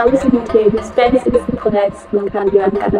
You are listening to the Space is Collapse on CandoFM.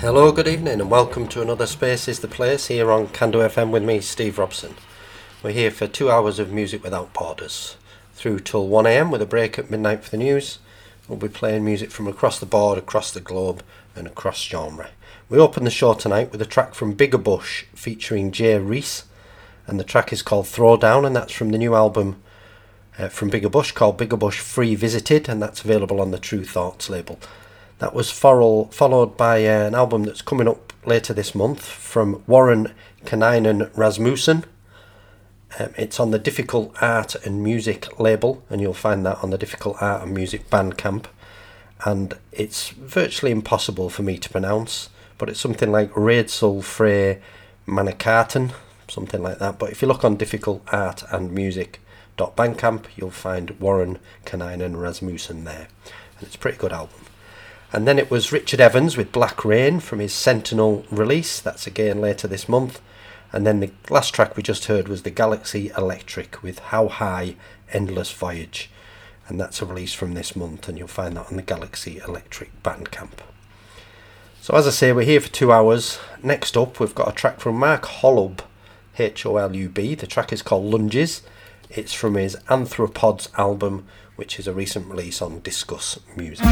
Hello, good evening and welcome to another Space is the Place here on CandoFM with me, Steve Robson. We're here for 2 hours of music without borders, through till 1 a.m. with a break at midnight for the news. We'll be playing music from across the board, across the globe and across genre. We open the show tonight with a track from Biggabush featuring Jay Rees, and the track is called Throwdown, and that's from the new album from Biggabush called Biggabush Free Visited, and that's available on the Tru Thoughts label. That was followed by an album that's coming up later this month from Warren Kaninen Rasmussen. It's on the Difficult Art and Music label, and you'll find that on the Difficult Art and Music Bandcamp. And it's virtually impossible for me to pronounce, but it's something like Raidsul Frey Manikartan, something like that. But if you look on difficultartandmusic.bandcamp, you'll find Warren Kaninen Rasmussen there. And it's a pretty good album. And then it was Richard Evans with Black Rain from his Sentinel release. That's again later this month. And then the last track we just heard was the Galaxy Electric with How High, Endless Voyage. And that's a release from this month, and you'll find that on the Galaxy Electric Bandcamp. So as I say, we're here for 2 hours. Next up, we've got a track from Mark Holub, H-O-L-U-B. The track is called Lunges. It's from his Anthropods album, which is a recent release on Discus Music.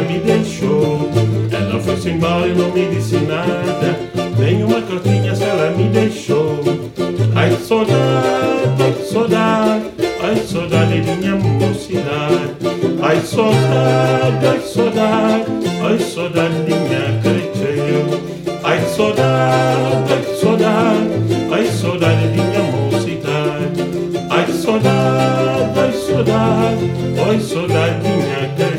ela me deixou. Ela foi-se embora e não me disse nada, nenhuma cartinha se ela me deixou. Ai, saudade, saudade, ai, saudade de minha mocidade. Ai, saudade, ai, saudade, ai, saudade de minha crecheia. Ai, saudade, ai, saudade, ai, saudade de minha mocidade. Ai, saudade, ai, saudade, ai, saudade de minha crecheia.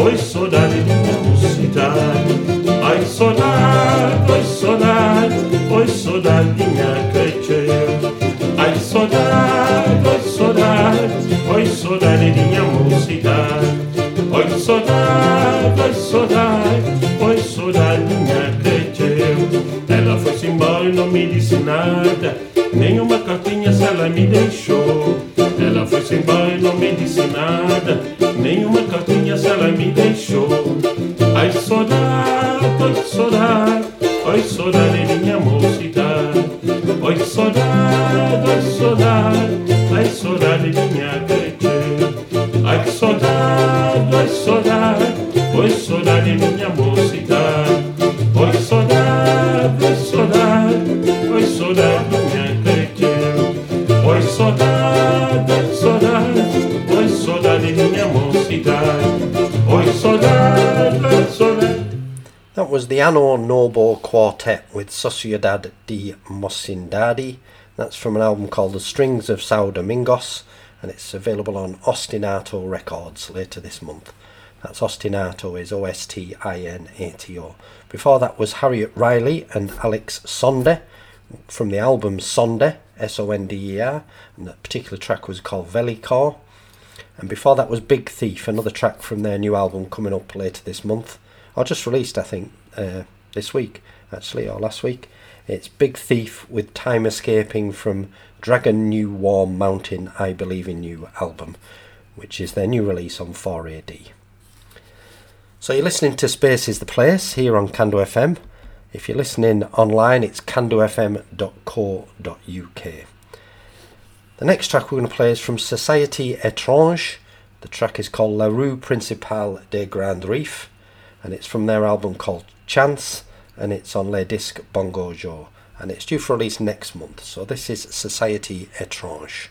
Oi, saudade de minha mocidade. Ai, saudade, oi, saudade de minha crecheia. Ai, saudade, oi, saudade de minha mocidade. Oi, saudade, oi, saudade de minha crecheia. Ela foi-se embora e não me disse nada, nenhuma cartinha se ela me deixou. Ela foi-se embora e não me disse nada, nenhuma cartinha se ela me deixou. Ai, saudade, saudade, ai, saudade de minha mocidade. Ai, saudade, ai, saudade de minha crecheia. Ai, saudade, ai, saudade de minha mocidade. Ai, saudade, ai, saudade de minha crecheia. Ai, saudade, ai, saudade, oi, saudade de minha mocidade. Oi, saudade, saudade. That was the Ano Nobo Quartet with Sociedad de Mossindadi. That's from an album called The Strings of São Domingos, and it's available on Ostinato Records later this month. That's Ostinato is O-S-T-I-N-A-T-O. Before that was Harriet Riley and Alex Sonder from the album Sonder, S-O-N-D-E-R, and that particular track was called Velikor. And before that was Big Thief, another track from their new album coming up later this month. Or just released, I think, this week, actually, or last week. It's Big Thief with Time Escaping from Dragon New Warm Mountain I Believe in You album, which is their new release on 4AD. So you're listening to Space is the Place here on Cando FM. If you're listening online, it's candofm.co.uk. The next track we're going to play is from Society Etrange. The track is called La Rue Principale des Grands Reefs, and it's from their album called Chance, and it's on Les Disques Bongo Joe, and it's due for release next month. So this is Society Etrange.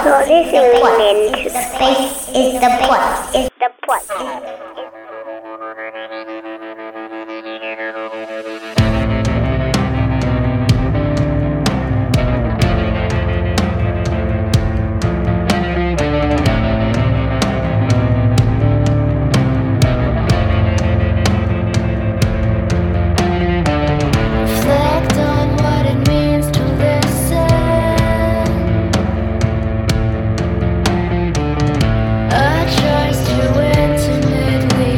You're listening to Space is the Point. Is the Point. Choice to enter midway.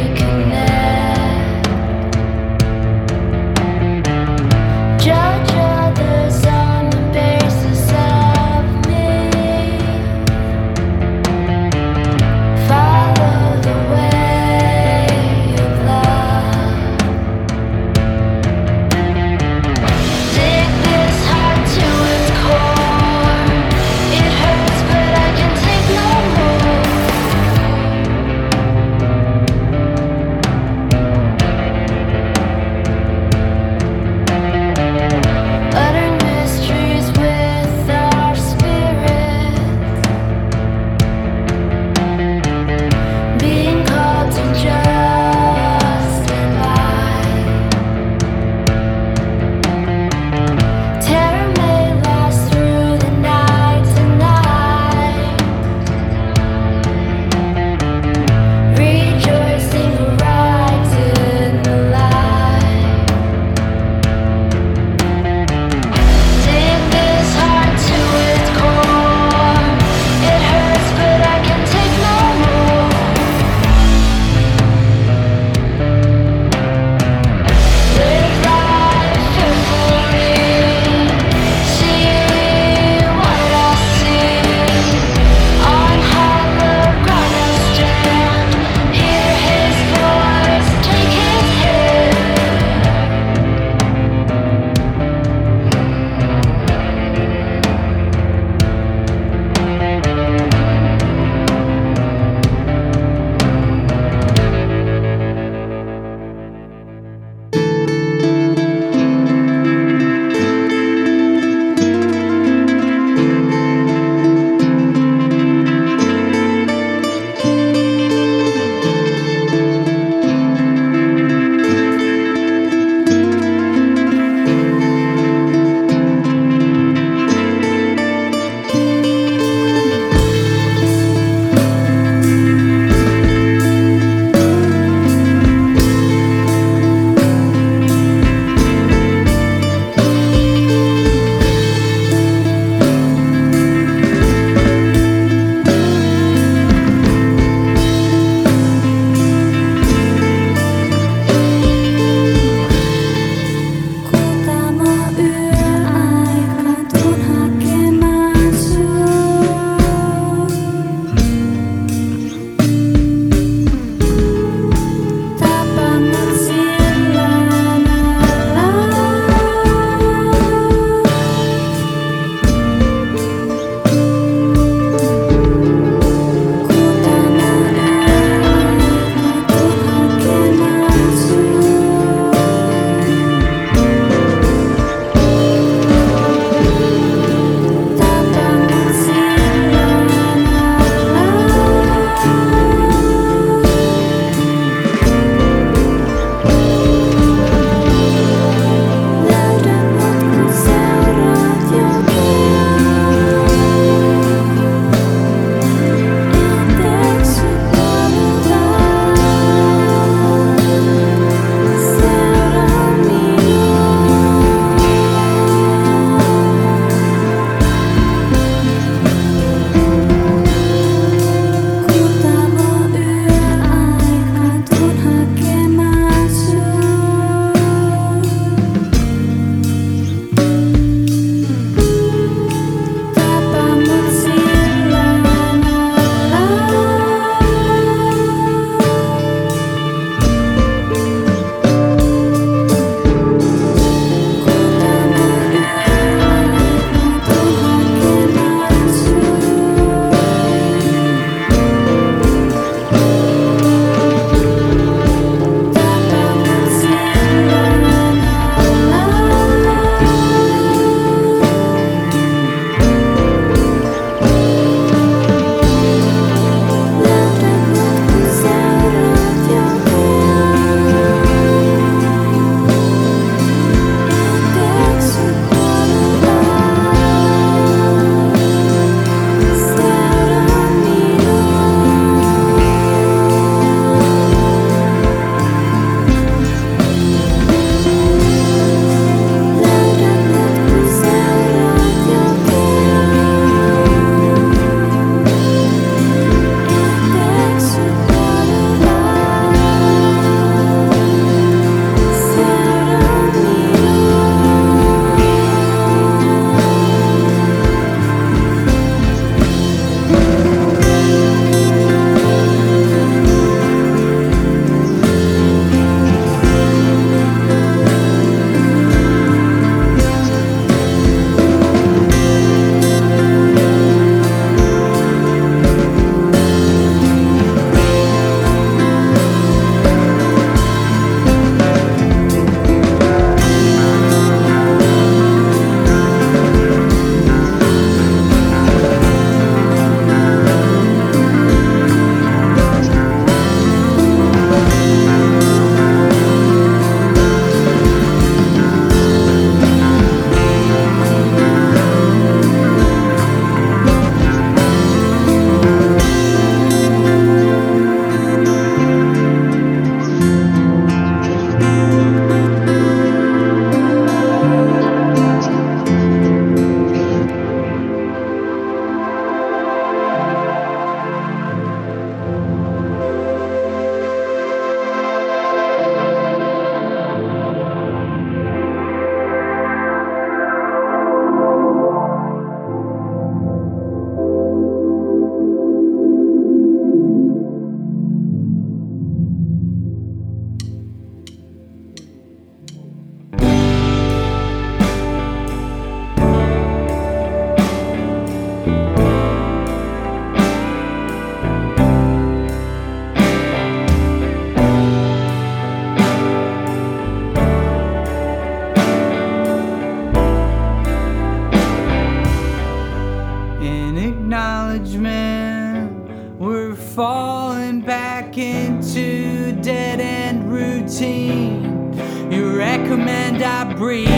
We're falling back into dead-end routine. You recommend I breathe,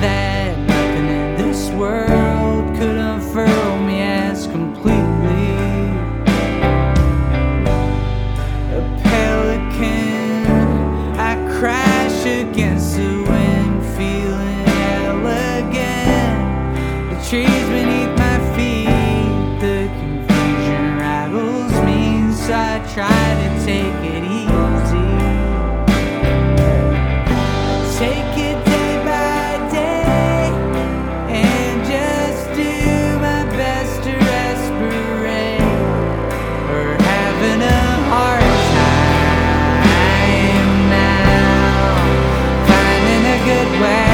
that nothing in this world could unfurl me as completely. A pelican, I crash against the wind, feeling elegant. The trees beneath my feet, the confusion rattles me, so I try to take it easy. I take it day by day and just do my best to respirate. We're having a hard time now, finding a good way.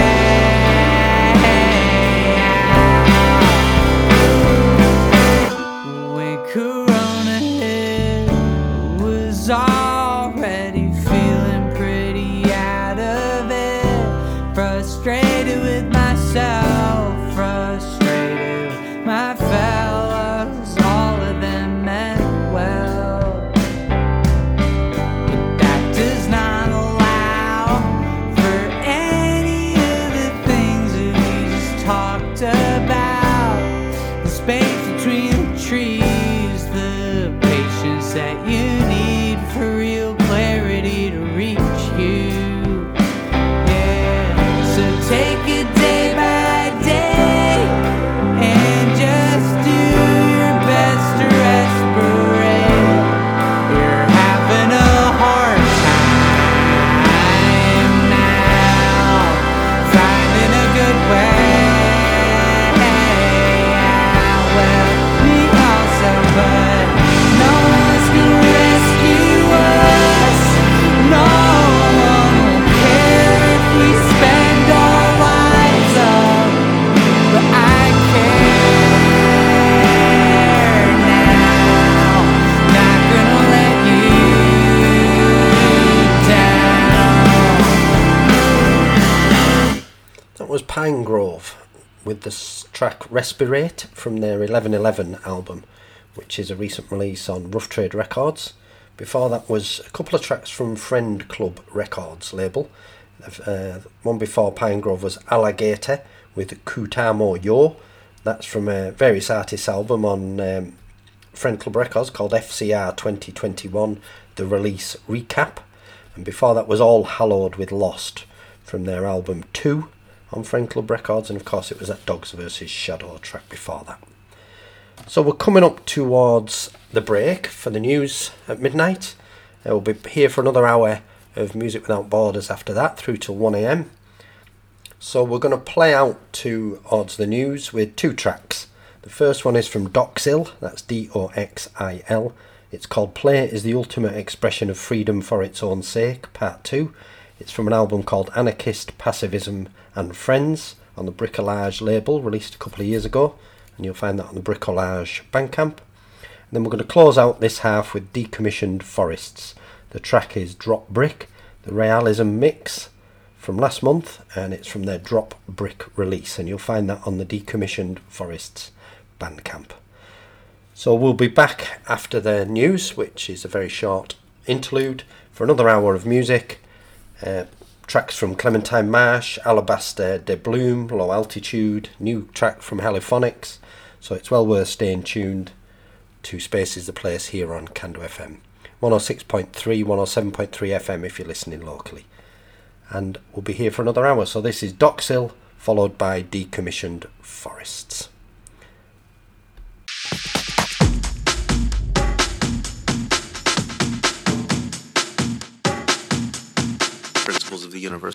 Pangrove with the track Respirate from their 1111 album, which is a recent release on Rough Trade Records. Before that was a couple of tracks from Friend Club Records label. One before Pangrove was Alligator with Kutamo Yo. That's from a various artists album on Friend Club Records called FCR 2021, the release recap. And before that was All Hallowed with Lost from their album 2 on Friend Club Records, and of course it was that Dogs vs Shadow track before that. So we're coming up towards the break for the news at midnight. We'll be here for another hour of Music Without Borders after that, through till 1am. So we're going to play out towards the news with two tracks. The first one is from Doxil, that's D-O-X-I-L. It's called Play is the Ultimate Expression of Freedom for Its Own Sake, Part 2. It's from an album called Anarchist, Passivism and Friends on the Bricolage label, released a couple of years ago, and you'll find that on the Bricolage Bandcamp. And then we're going to close out this half with Decommissioned Forests. The track is Drop Brick, the Realism Mix from last month, and it's from their Drop Brick release, and you'll find that on the Decommissioned Forests Bandcamp. So we'll be back after the news, which is a very short interlude, for another hour of music. Tracks from Clementine Marsh, Alabaster de Plume, Low Altitude, new track from Halophonics, so it's well worth staying tuned to Space is the Place here on Cando FM. 106.3, 107.3 FM if you're listening locally. And we'll be here for another hour, so this is Doxil, followed by Decommissioned Forests. Of the universe.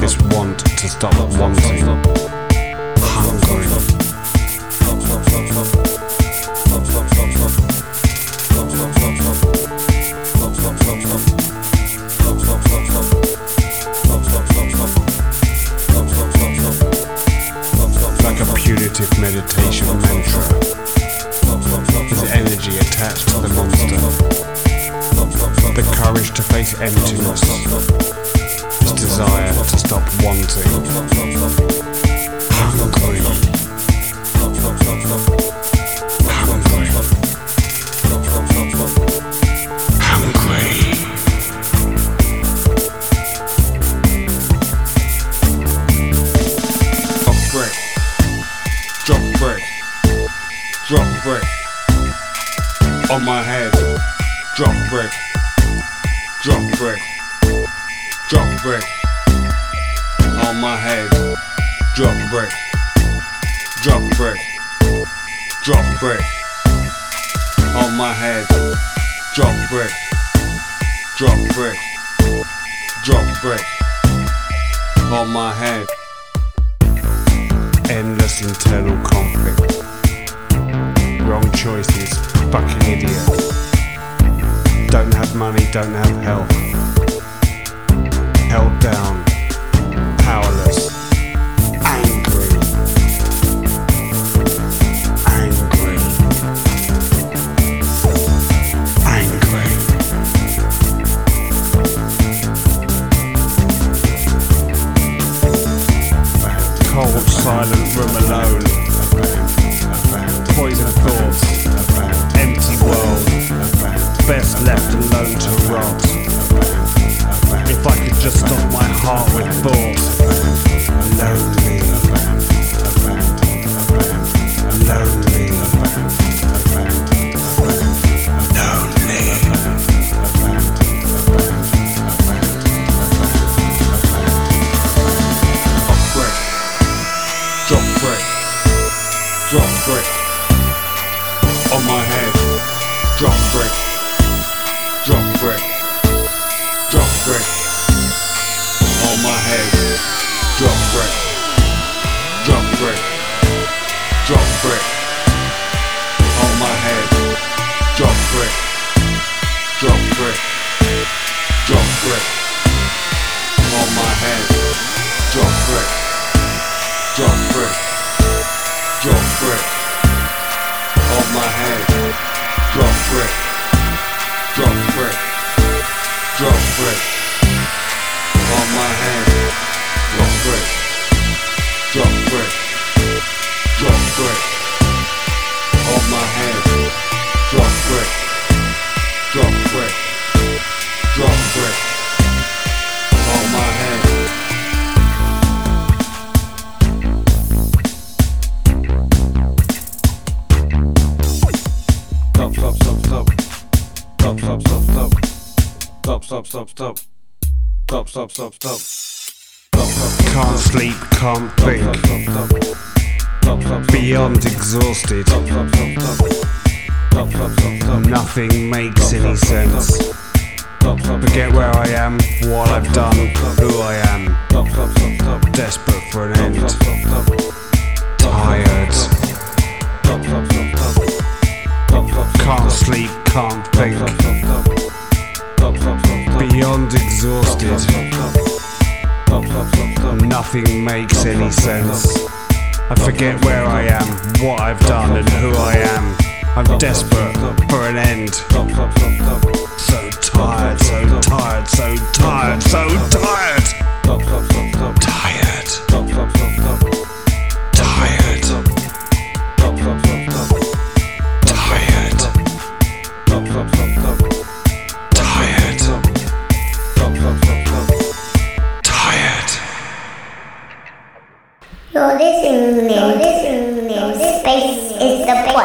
this want to stop wanting, hungering. Meditation mantra. There's energy attached to the monster. The courage to face emptiness. This desire to stop wanting. Hungry. Hungry. Hungry. Drop brick on my head. Drop brick. Drop brick. Drop brick on my head. Drop brick. Drop brick. Drop brick on my head. Drop brick. Drop brick. Drop brick on my head. Endless internal conflict. Wrong choices, fucking idiot. Don't have money, don't have health. Held down, powerless, angry. Angry. Angry. Cold, silent room alone. Poison thoughts, empty world, best left alone to rot. If I could just stop my heart with thoughts. Lonely, lonely, lonely. Off break, drop break, drop break. On my head, drop brick, drop brick, drop brick. On my head, drop brick, drop brick, drop brick. On my head, drop brick, drop brick, drop brick. On my head, drop brick, drop brick, drop brick. On my head, drop brick, drop brick, drop brick. On my head, drop brick, drop brick, drop brick. On my head, drop brick, drop brick, drop brick. On my head. Stop, stop, stop. Stop, stop, stop, stop. Can't sleep, can't think. Beyond exhausted. Nothing makes any sense. Forget where I am, what I've done, who I am. Desperate for an end. Tired. Can't sleep, can't think. Beyond exhausted. Nothing makes any sense. I forget where I am, what I've done and who I am. I'm desperate for an end. So tired, so tired, so tired, so tired. Tired. Tired. Tired. No listening in space is the point.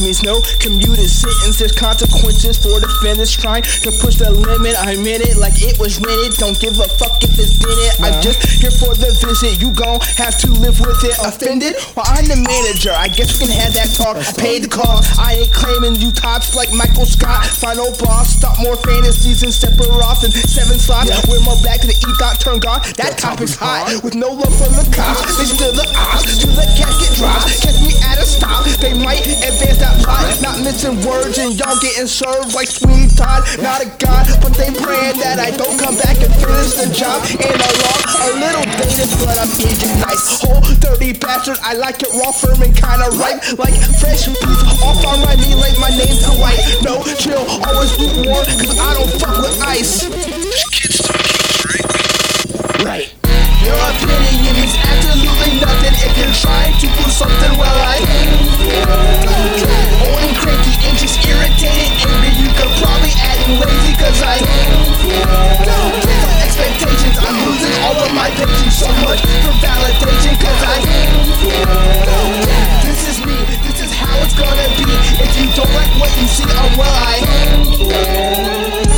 Means no commuted sentence. There's consequences for the finish. Trying to push the limit, I meant it like it was rented. Don't give a fuck if it's dented. I'm just here for the visit. You gon' have to live with it. Offended? Well, I'm the manager. I guess we can have that talk. I paid the call. I ain't claiming you tops like Michael Scott. Final boss. Stop more fantasies and separate off than 7 slots. Yeah. We're more back to the E-Dot turn God. That topic's hot. With no love for the cops. They still the odds. Till the casket drops. Catch me at a stop. They might advance. That lie, not missing words, and y'all getting served like Sweeney Todd. Not a god, but they praying that I don't come back and finish the job. And I lost a little bit is what I'm eating nice. Whole dirty bastard, I like it raw, firm, and kinda ripe. Like fresh beef off on my knee, like my name's a white. No chill, always lukewarm, cause I don't fuck with ice. Kids don't drink. Right. Your opinion means absolutely nothing if you're trying to do something well. I old and cranky and just irritated, angry. You could probably add in lazy, cause I no expectations. I'm losing all of my patience. So much for validation, cause I this is me. This is how it's gonna be. If you don't like what you see, oh well, I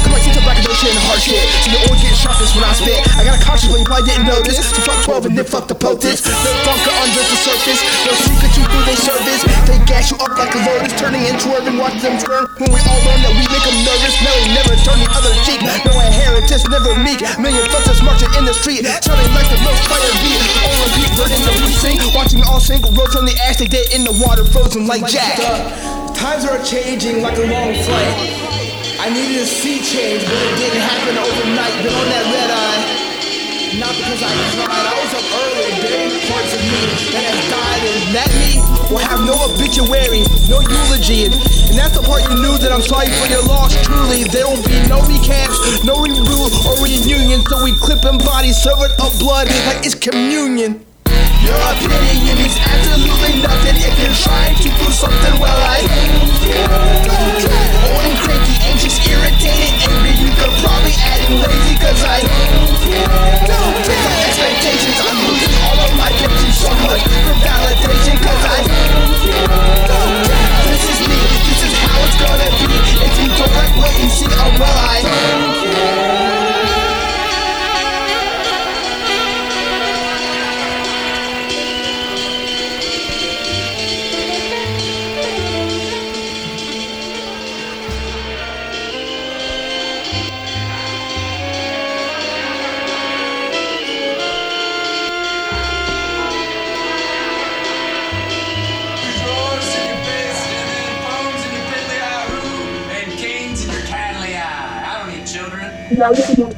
come on, keep the black bullshit and hard shit. So you always get sharpness when I spit. I got a conscious when you probably didn't know this. So fuck 12 and then fuck the POTUS. No bunker under the surface. No secret you do they service. They gas you up like a lotus, turning into urban, watch them turn. When we all learn that we make them nervous. No, never turn the other cheek. No inheritance, never meek. Million fuckers marching in the street, sounding like the most fire beat. All repeat, learning the sing, watching all single roads on the ash. They dead in the water, frozen like Jack. The times are changing like a long flight. I needed a sea change, but it didn't happen overnight. Been on that red eye, not because I cried. I was up early, buried parts of me that has died, and that me will have no obituary, no eulogy, and that's the part you knew that I'm sorry for your loss. Truly, there will be no recaps, no rebuild or reunion. So we clipping bodies, serving up blood like it's communion. Your opinion means absolutely nothing if you're trying to do something well. I old and cranky, anxious, irritated, angry. You could probably add in lazy, cause I take my expectations. I'm losing all of my patience, so much for validation, cause I this is me. This is how it's gonna be. If you don't like what you see, oh well, I CandoFM.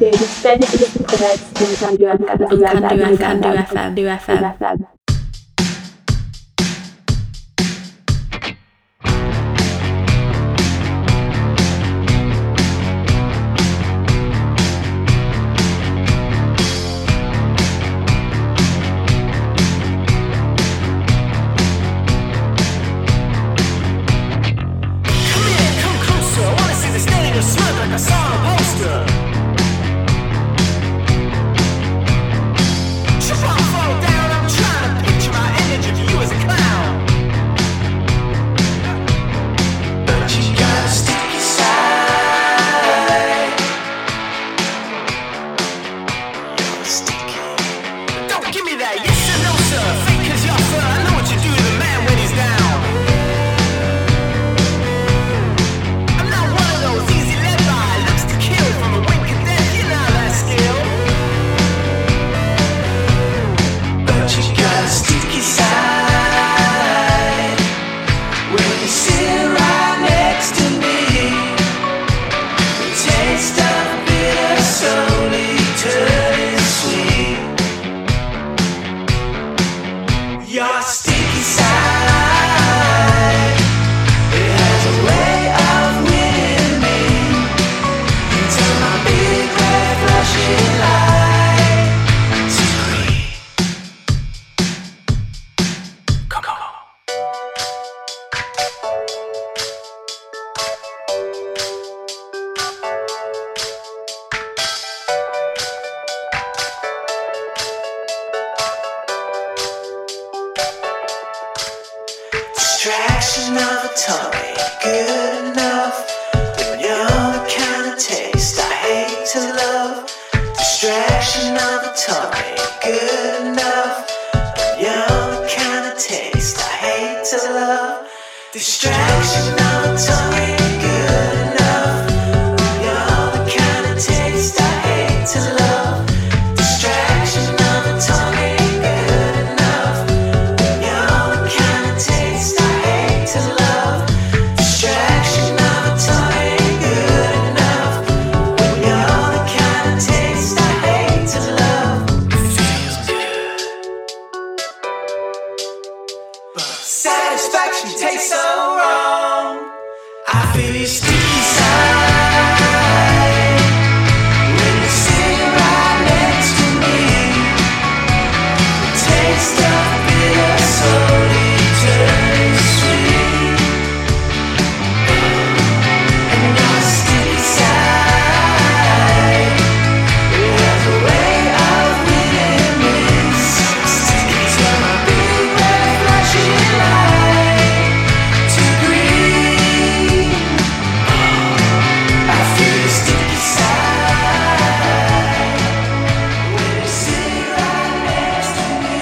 satisfaction tastes so wrong. I feel sticky inside when you sit right next to me. The taste of bitter slowly turns sweet, and I'm still inside. You have a way of winning me. Sticky to my big red flashing light to green. I feel the sticky side when you sit right next to me.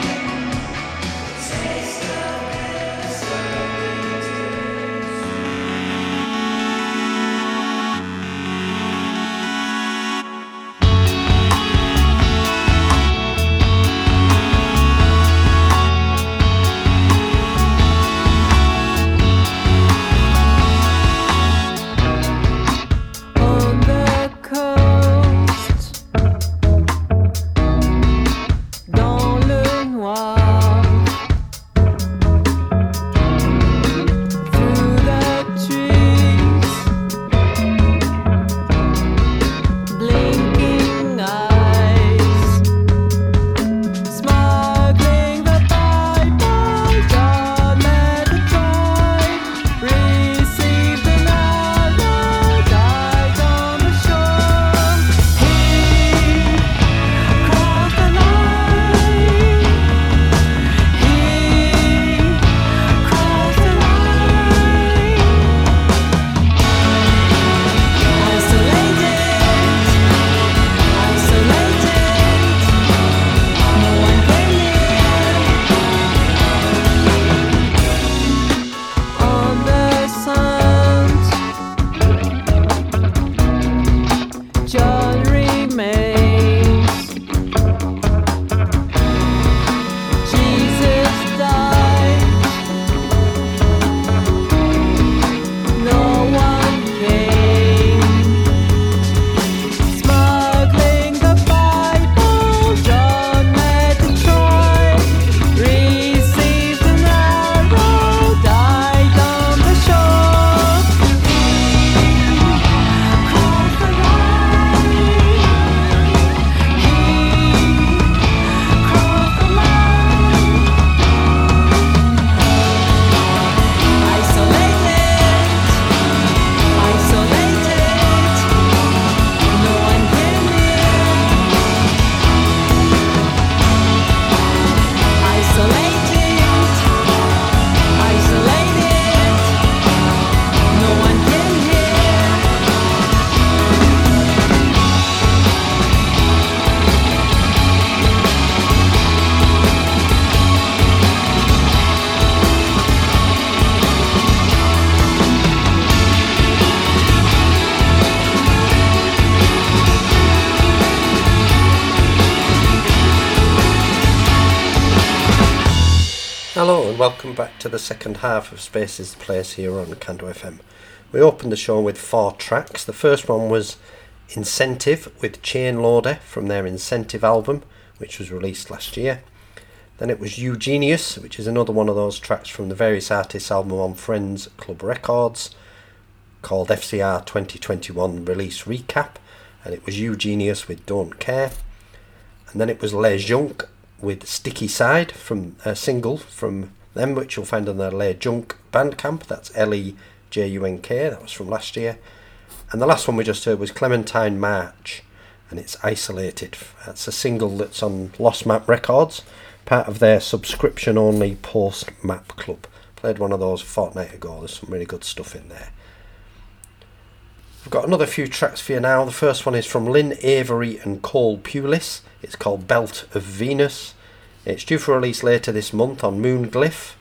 The taste of bitter slowly turns sweet. On the coast, dans le noir, through the trees, blinking eyes, smuggling the pipe, God let the tide receive another dive on the shore. He crossed the line. He crossed the line. Isolated, isolated, no one came near. On the sand, John remains. Jesus died, no one came. Smuggling the Bible, John met Detroit, received an arrow, died on the shore. He crossed the line. He crossed the line. Isolated, isolated, no one came near. Isolated, isolated, no one came near. Hello and welcome back to the second half of Space is the Place here on CandoFM. We opened the show with four tracks. The first one was Incentive with Chainloader from their Incentive album, which was released last year. Then it was Eugenius, which is another one of those tracks from the various artists album on Friend Club Records called FCR 2021 Release Recap, and it was Eugenius with Don't Care. And then it was Les Junk with Sticky Side from a single from them, which you'll find on their Les Junk Bandcamp. That's Lejunk. That was from last year. And the last one we just heard was Clementine Marsh, and it's Isolated. That's a single that's on Lost Map Records, part of their subscription-only Post Map Club. Played one of those a fortnight ago. There's some really good stuff in there. I've got another few tracks for you now. The first one is from Lynn Avery and Cole Pulis. It's called Belt of Venus. It's due for release later this month on Moonglyph,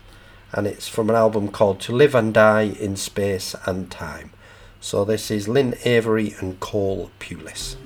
and it's from an album called To Live and Die in Space and Time. So this is Lynn Avery and Cole Pulis.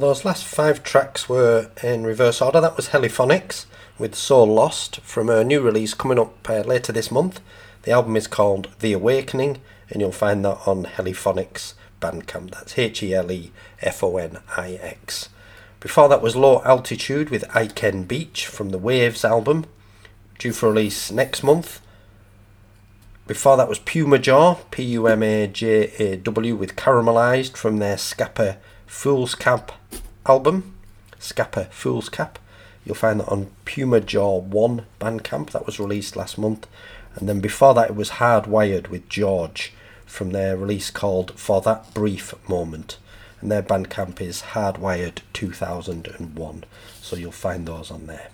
Those last five tracks were in reverse order. That was Halophonics with Soul Lost from a new release coming up later this month. The album is called The Awakening and you'll find that on Halophonics Bandcamp. That's Helephonix. Before that was Low Altitude with I Ken Beach from the Waves album, due for release next month. Before that was Puma Jaw, Pumajaw with Caramelized from their Scapper Fool's Cap album, Scapper Fool's Cap. You'll find that on Puma Jaw 1 Bandcamp. That was released last month. And then before that it was Hardwired with George from their release called For That Brief Moment, and their Bandcamp is Hardwired 2001, so you'll find those on there.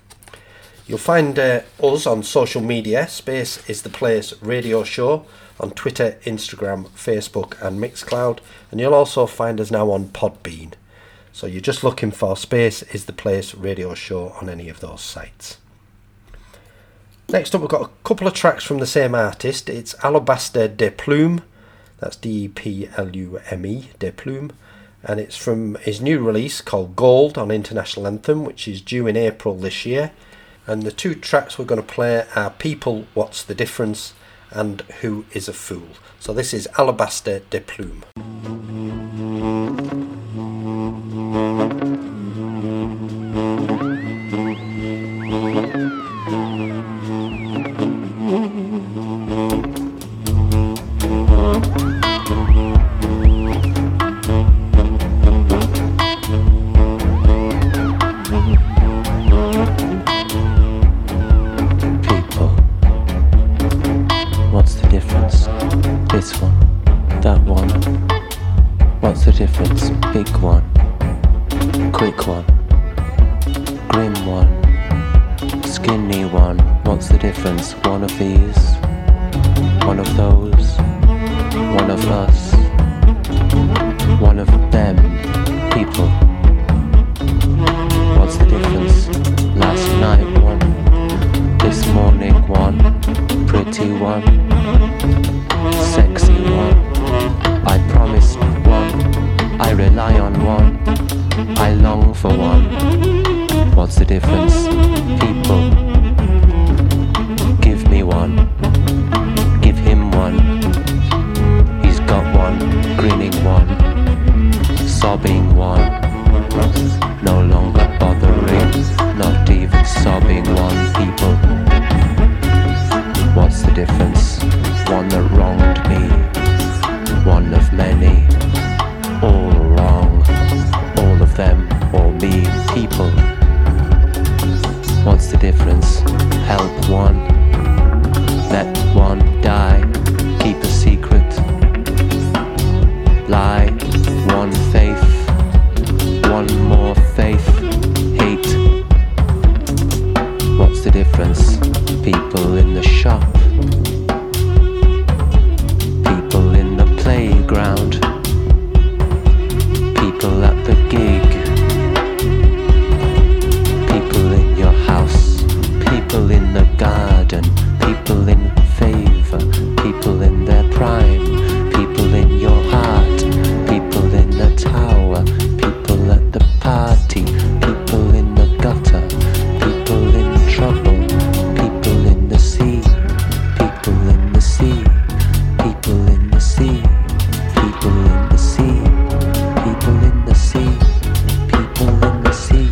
You'll find us on social media. Space is the Place radio show on Twitter, Instagram, Facebook and Mixcloud, and you'll also find us now on Podbean. So you're just looking for Space is the Place radio show on any of those sites. Next up we've got a couple of tracks from the same artist. It's Alabaster de Plume, that's D-E-P-L-U-M-E, de Plume, and it's from his new release called Gold on International Anthem, which is due in April this year. And the two tracks we're going to play are People, What's the Difference and Who is a Fool. So this is Alabaster de Plume. skinny one. What's the difference? One of these, one of those, one of us, one of them people. What's the difference? Last night one, this morning one, pretty one, sexy one, I promised one, I rely on one, I long for one. What's the difference? People. Give me one. Give him one. He's got one. Grinning one. Sobbing one. No longer bothering. Not even sobbing one. People. What's the difference? One that wronged me. One of many. All wrong. All of them. Or me. People. What's the difference? Help one, let one die, keep a secret, lie, one faith, one more faith, hate. What's the difference? People in the shop, people in the playground, people at the gig. People in the garden, people in favor, people in their prime, people in your heart, people in the tower, people at the party, people in the gutter, people in trouble, people in the sea, people in the sea, people in the sea, people in the sea, people in the sea, people in the sea, people in the sea.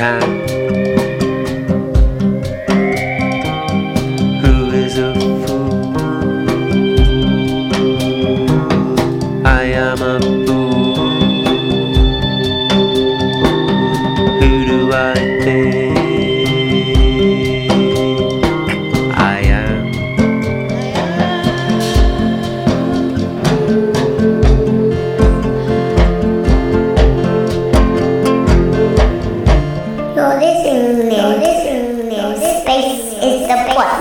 kind who is a fool. I am a fool. Who do I think I am? Space is the point.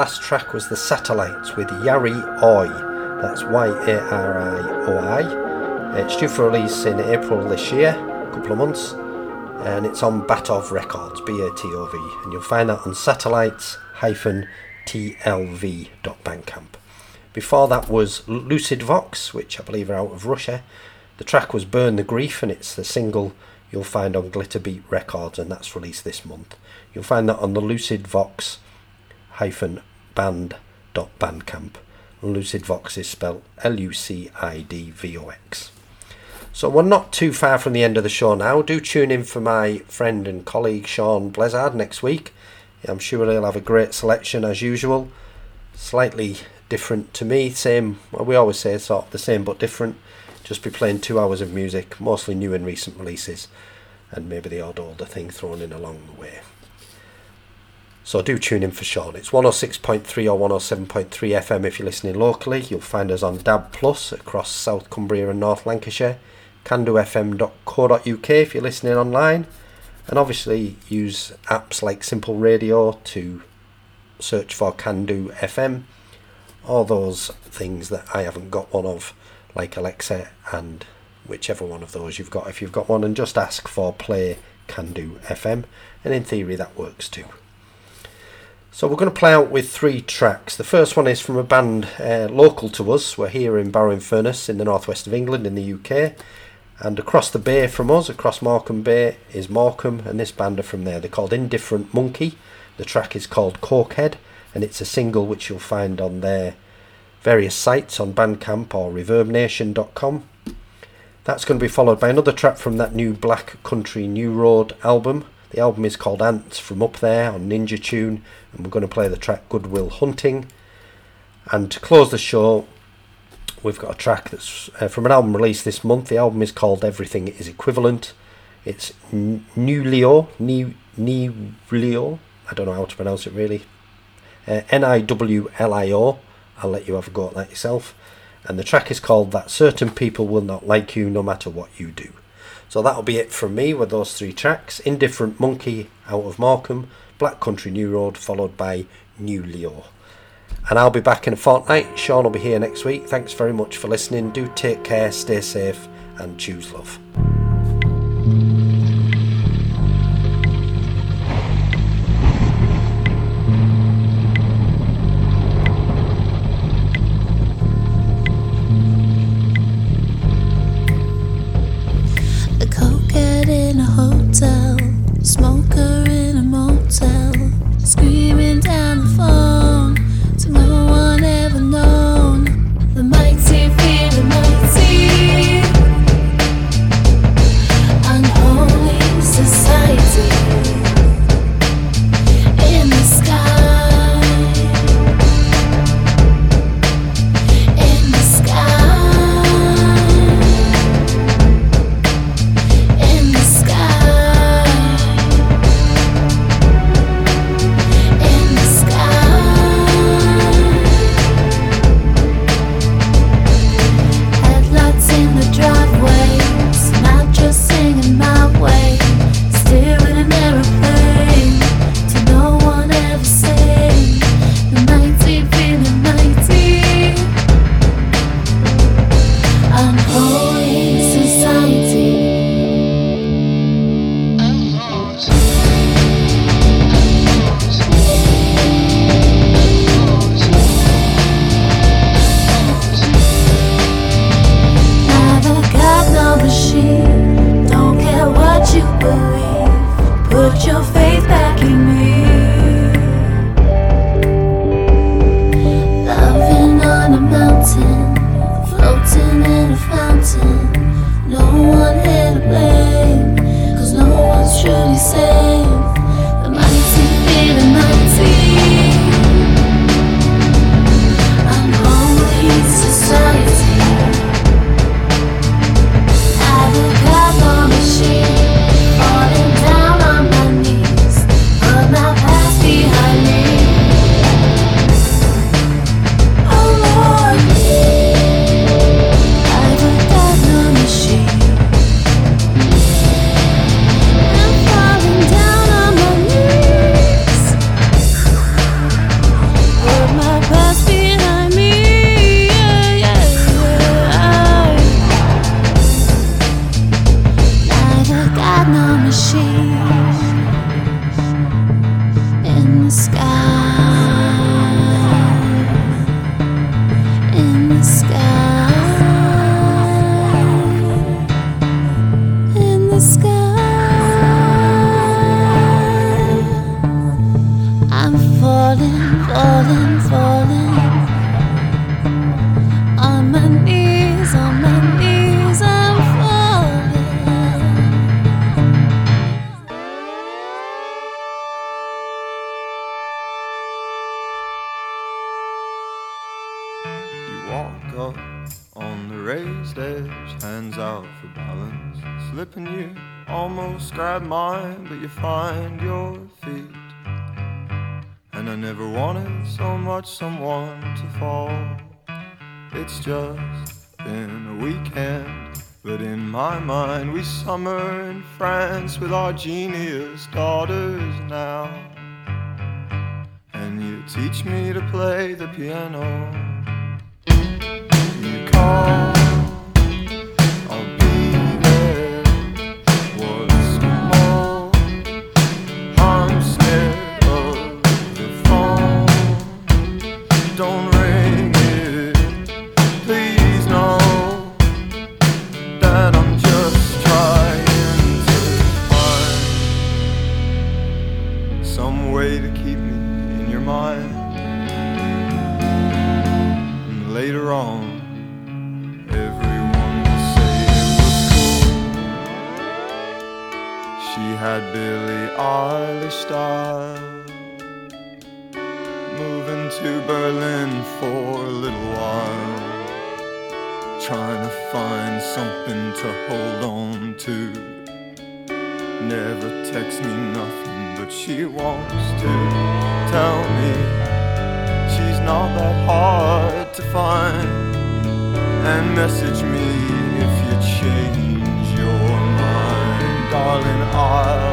last track was The Satellites with Yari Oi, that's Yarioi. It's due for release in April this year, a couple of months, and it's on Batov Records, B-A-T-O-V, and you'll find that on satellites-tlv.bandcamp. Before that was Lucid Vox, which I believe are out of Russia. The track was Burn the Grief, and it's the single you'll find on Glitterbeat Records, and that's released this month. You'll find that on the Lucid Vox -band.bandcamp. Lucid Vox is spelled L-U-C-I-D-V-O-X. So we're not too far from the end of the show now. Do tune in for my friend and colleague Sean Blezard next week. I'm sure he'll have a great selection as usual. Slightly different to me, same, well, we always say sort of the same but different. Just be playing 2 hours of music, mostly new and recent releases, and maybe the odd older thing thrown in along the way. So do tune in for Sean. It's 106.3 or 107.3 FM if you're listening locally. You'll find us on DAB Plus across South Cumbria and North Lancashire. CandoFM.co.uk if you're listening online. And obviously use apps like Simple Radio to search for Cando FM. All those things that I haven't got one of, like Alexa and whichever one of those you've got if you've got one, and just ask for Play Cando FM, and in theory that works too. So we're going to play out with three tracks. The first one is from a band local to us. We're here in Barrow-in-Furness in the northwest of England in the UK, and across the bay from us, across Morecambe Bay, is Morecambe, and this band are from there. They're called Indifferent Monkey. The track is called Cokehead, and it's a single which you'll find on their various sites on Bandcamp or ReverbNation.com. That's going to be followed by another track from that new Black Country New Road album. The album is called Ants from Up There on Ninja Tune, and we're going to play the track Goodwill Hunting. And to close the show, we've got a track that's from an album released this month. The album is called Everything Is Equivalent. It's Newlio, I don't know how to pronounce it really, N-I-W-L-I-O. I'll let you have a go at that yourself. And the track is called That Certain People Will Not Like You No Matter What You Do. So that'll be it from me with those three tracks. Indifferent Monkey out of Morecambe, Black Country New Road, followed by New Leo. And I'll be back in a fortnight. Sean will be here next week. Thanks very much for listening. Do take care, stay safe, and choose love. Smoker in a motel, screaming down the phone to no one ever known. The mighty fear the mighty. Walk up on the raised edge, hands out for balance. Slipping you almost grab mine, but you find your feet. And I never wanted so much someone to fall. It's just been a weekend, but in my mind we summer in France with our genius daughters now. And you teach me to play the piano. You call, I'll be there. What's more, I'm scared of the phone. Don't ring it, please know that I'm just trying to find some way to keep me in your mind. And later on, had Billie Eilish style, moving to Berlin for a little while, trying to find something to hold on to. Never texts me nothing, but she wants to tell me she's not that hard to find. And message me if you change your mind, darling. I'll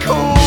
keep